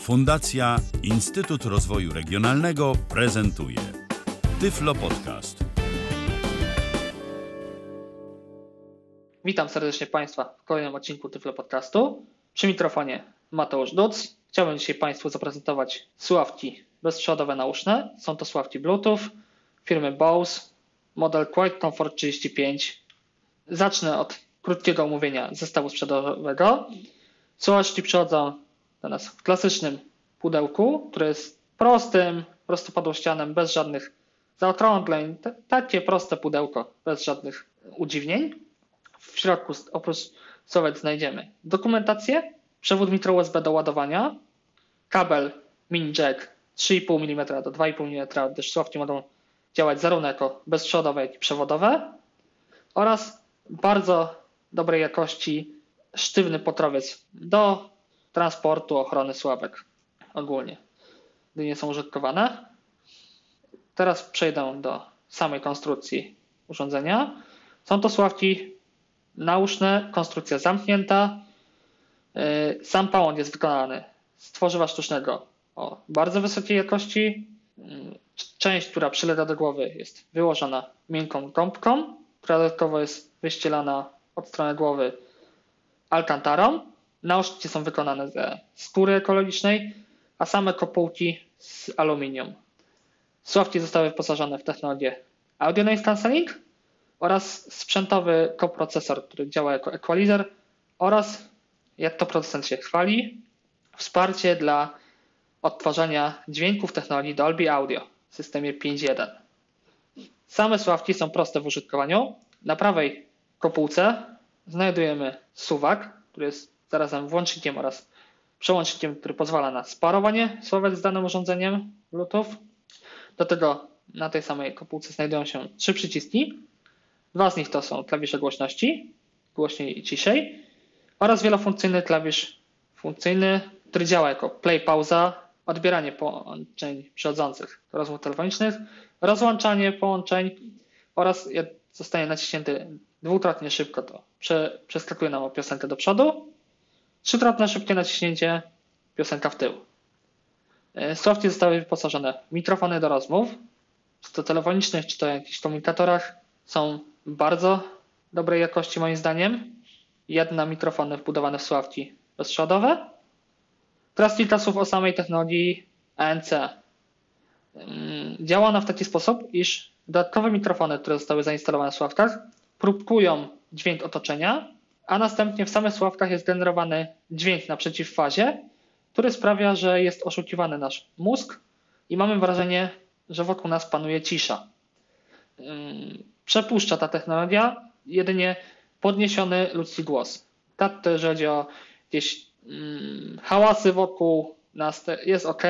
Fundacja Instytut Rozwoju Regionalnego prezentuje Tyflo Podcast. Witam serdecznie Państwa w kolejnym odcinku Tyflo Podcastu. Przy mikrofonie Mateusz Duc. Chciałbym dzisiaj Państwu zaprezentować słuchawki bezprzewodowe nauszne. Są to słuchawki Bluetooth firmy Bose, model QuietComfort 35. Zacznę od krótkiego omówienia zestawu sprzedażowego. Słuchawki przychodzą do nas w klasycznym pudełku, które jest prostym, prostopadłościanem, bez żadnych zaokrągleń. Takie proste pudełko, bez żadnych udziwnień. W środku oprócz słuchawek znajdziemy dokumentację, przewód micro USB do ładowania, kabel mini jack 3,5 mm do 2,5 mm, gdyż słuchawki mogą działać zarówno jako bezprzewodowe, jak i przewodowe, oraz bardzo dobrej jakości sztywny potrowiec do transportu, ochrony słuchawek ogólnie, gdy nie są użytkowane. Teraz przejdę do samej konstrukcji urządzenia. Są to słuchawki nauszne, konstrukcja zamknięta. Sam pałąd jest wykonany z tworzywa sztucznego o bardzo wysokiej jakości. Część, która przylega do głowy, jest wyłożona miękką gąbką, która dodatkowo jest wyścielana od strony głowy alkantarą. Nausznice są wykonane ze skóry ekologicznej, a same kopułki z aluminium. Słuchawki zostały wyposażone w technologię Audio Noise Cancelling oraz sprzętowy koprocesor, który działa jako equalizer oraz, jak to producent się chwali, wsparcie dla odtwarzania dźwięków technologii Dolby Audio w systemie 5.1. Same słuchawki są proste w użytkowaniu. Na prawej kopułce znajdujemy suwak, który jest zarazem włącznikiem oraz przełącznikiem, który pozwala na sparowanie słuchawek z danym urządzeniem Bluetooth. Do tego na tej samej kopułce znajdują się trzy przyciski. Dwa z nich to są klawisze głośności, głośniej i ciszej, oraz wielofunkcyjny klawisz funkcyjny, który działa jako play, pauza, odbieranie połączeń przychodzących do rozmów telefonicznych, rozłączanie połączeń oraz jak zostanie naciśnięty dwukrotnie szybko, to przeskakuje nam o piosenkę do przodu, trzykrotne szybkie naciśnięcie, piosenka w tył. Słuchawki zostały wyposażone w mikrofony do rozmów, czy to telefonicznych, czy to jakichś komunikatorach. Są bardzo dobrej jakości moim zdaniem. Jedna mikrofony wbudowane w słuchawki bezprzewodowe. Teraz kilka słów o samej technologii ANC. Działa ona w taki sposób, iż dodatkowe mikrofony, które zostały zainstalowane w słuchawkach, próbkują dźwięk otoczenia, a następnie w samych słuchawkach jest generowany dźwięk na przeciwfazie, który sprawia, że jest oszukiwany nasz mózg i mamy wrażenie, że wokół nas panuje cisza. Przepuszcza ta technologia jedynie podniesiony ludzki głos. Tak też chodzi o jakieś hałasy wokół nas, jest ok.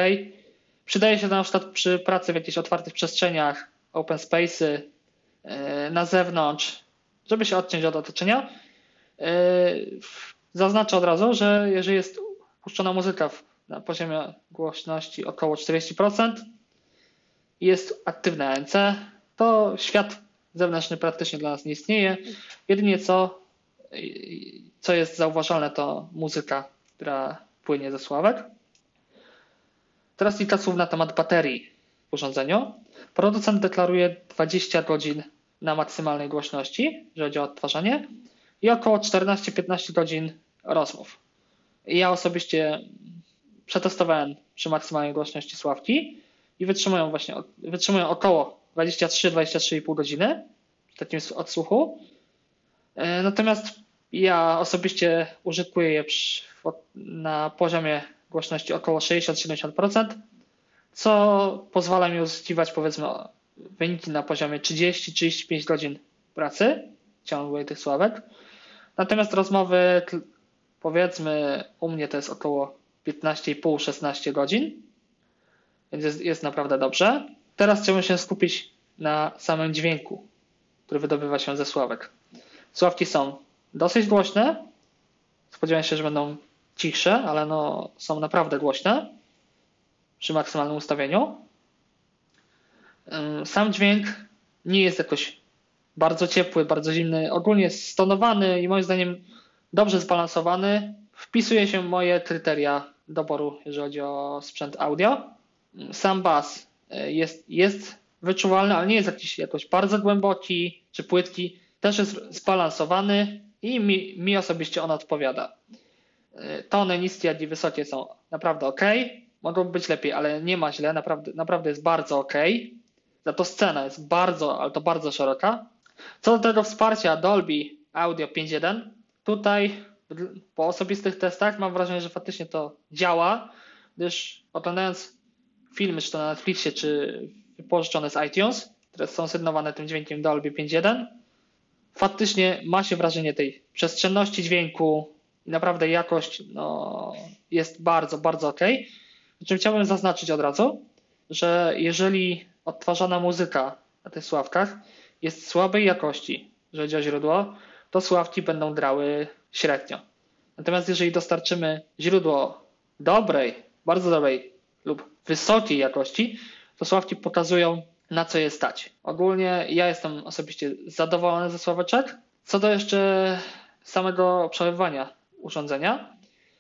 Przydaje się to na przykład przy pracy w jakichś otwartych przestrzeniach, open space'y, na zewnątrz, żeby się odciąć od otoczenia. Zaznaczę od razu, że jeżeli jest puszczona muzyka na poziomie głośności około 40% i jest aktywne ANC, to świat zewnętrzny praktycznie dla nas nie istnieje. Jedynie co jest zauważalne, to muzyka, która płynie ze słuchawek. Teraz kilka słów na temat baterii w urządzeniu. Producent deklaruje 20 godzin na maksymalnej głośności, jeżeli chodzi o odtwarzanie, i około 14-15 godzin rozmów. Ja osobiście przetestowałem przy maksymalnej głośności słuchawki i wytrzymują około 23-23,5 godziny w takim odsłuchu. Natomiast ja osobiście użytkuję je na poziomie głośności około 60-70%, co pozwala mi uzyskiwać, powiedzmy, wyniki na poziomie 30-35 godzin pracy ciągłej tych słuchawek. Natomiast rozmowy, powiedzmy, u mnie to jest około 15,5-16 godzin, więc jest naprawdę dobrze. Teraz chciałbym się skupić na samym dźwięku, który wydobywa się ze słuchawek. Słuchawki są dosyć głośne. Spodziewałem się, że będą cichsze, ale są naprawdę głośne przy maksymalnym ustawieniu. Sam dźwięk nie jest jakoś bardzo ciepły, bardzo zimny. Ogólnie jest stonowany i moim zdaniem dobrze zbalansowany wpisuje się moje kryteria doboru, jeżeli chodzi o sprzęt audio. Sam bas jest wyczuwalny, ale nie jest jakoś bardzo głęboki czy płytki. Też jest zbalansowany i mi osobiście on odpowiada. Tony niskie i wysokie są naprawdę ok. Mogą być lepiej, ale nie ma źle. Naprawdę jest bardzo ok. Za to scena jest bardzo, ale to bardzo szeroka. Co do tego wsparcia Dolby Audio 5.1, tutaj po osobistych testach mam wrażenie, że faktycznie to działa, gdyż oglądając filmy, czy to na Netflixie, czy pożyczone z iTunes, które są sygnowane tym dźwiękiem Dolby 5.1, faktycznie ma się wrażenie tej przestrzenności dźwięku i naprawdę jakość jest bardzo, bardzo ok. Znaczy, chciałbym zaznaczyć od razu, że jeżeli odtwarzana muzyka na tych słuchawkach jest słabej jakości, jeżeli chodzi o źródło, to słuchawki będą grały średnio. Natomiast jeżeli dostarczymy źródło dobrej, bardzo dobrej lub wysokiej jakości, to słuchawki pokazują, na co je stać. Ogólnie ja jestem osobiście zadowolony ze słuchaweczek. Co do jeszcze samego przechowywania urządzenia,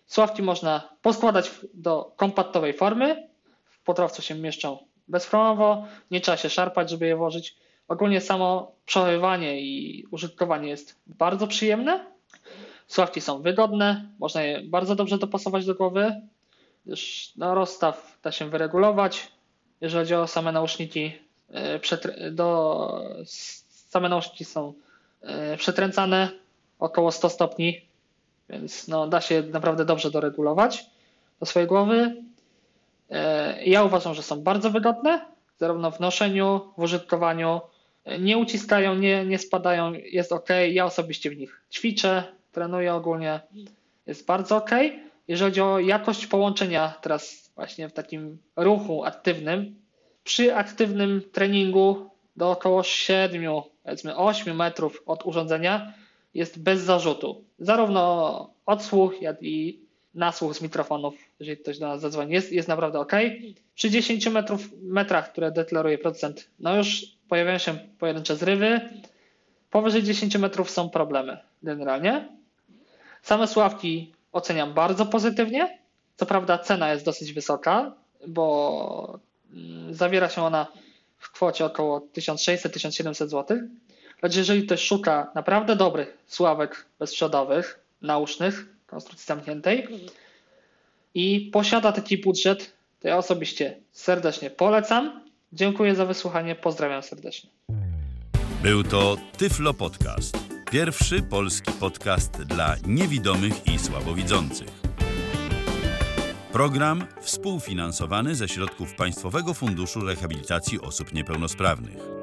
słuchawki można poskładać do kompaktowej formy. W potrawcu się mieszczą bezchromowo, nie trzeba się szarpać, żeby je włożyć. Ogólnie samo przechowywanie i użytkowanie jest bardzo przyjemne. Słuchawki są wygodne, można je bardzo dobrze dopasować do głowy, gdyż rozstaw da się wyregulować. Jeżeli chodzi o same nauczniki, same nauczniki są przetręcane około 100 stopni, więc da się naprawdę dobrze doregulować do swojej głowy. Ja uważam, że są bardzo wygodne, zarówno w noszeniu, w użytkowaniu. Nie uciskają, nie spadają, jest ok. Ja osobiście w nich ćwiczę, trenuję ogólnie, jest bardzo ok. Jeżeli chodzi o jakość połączenia teraz właśnie w takim ruchu aktywnym, przy aktywnym treningu do około 8 metrów od urządzenia jest bez zarzutu. Zarówno odsłuch, jak i nasłuch z mikrofonów, jeżeli ktoś do nas zadzwoni, jest naprawdę ok. Przy 10 metrach, które deklaruje producent, już pojawiają się pojedyncze zrywy. Powyżej 10 metrów są problemy generalnie. Same słuchawki oceniam bardzo pozytywnie. Co prawda cena jest dosyć wysoka, bo zawiera się ona w kwocie około 1600-1700 zł. Lecz jeżeli ktoś szuka naprawdę dobrych słuchawek bezprzewodowych, nausznych, konstrukcji zamkniętej i posiada taki budżet, to ja osobiście serdecznie polecam. Dziękuję za wysłuchanie, pozdrawiam serdecznie. Był to Tyflo Podcast. Pierwszy polski podcast dla niewidomych i słabowidzących. Program współfinansowany ze środków Państwowego Funduszu Rehabilitacji Osób Niepełnosprawnych.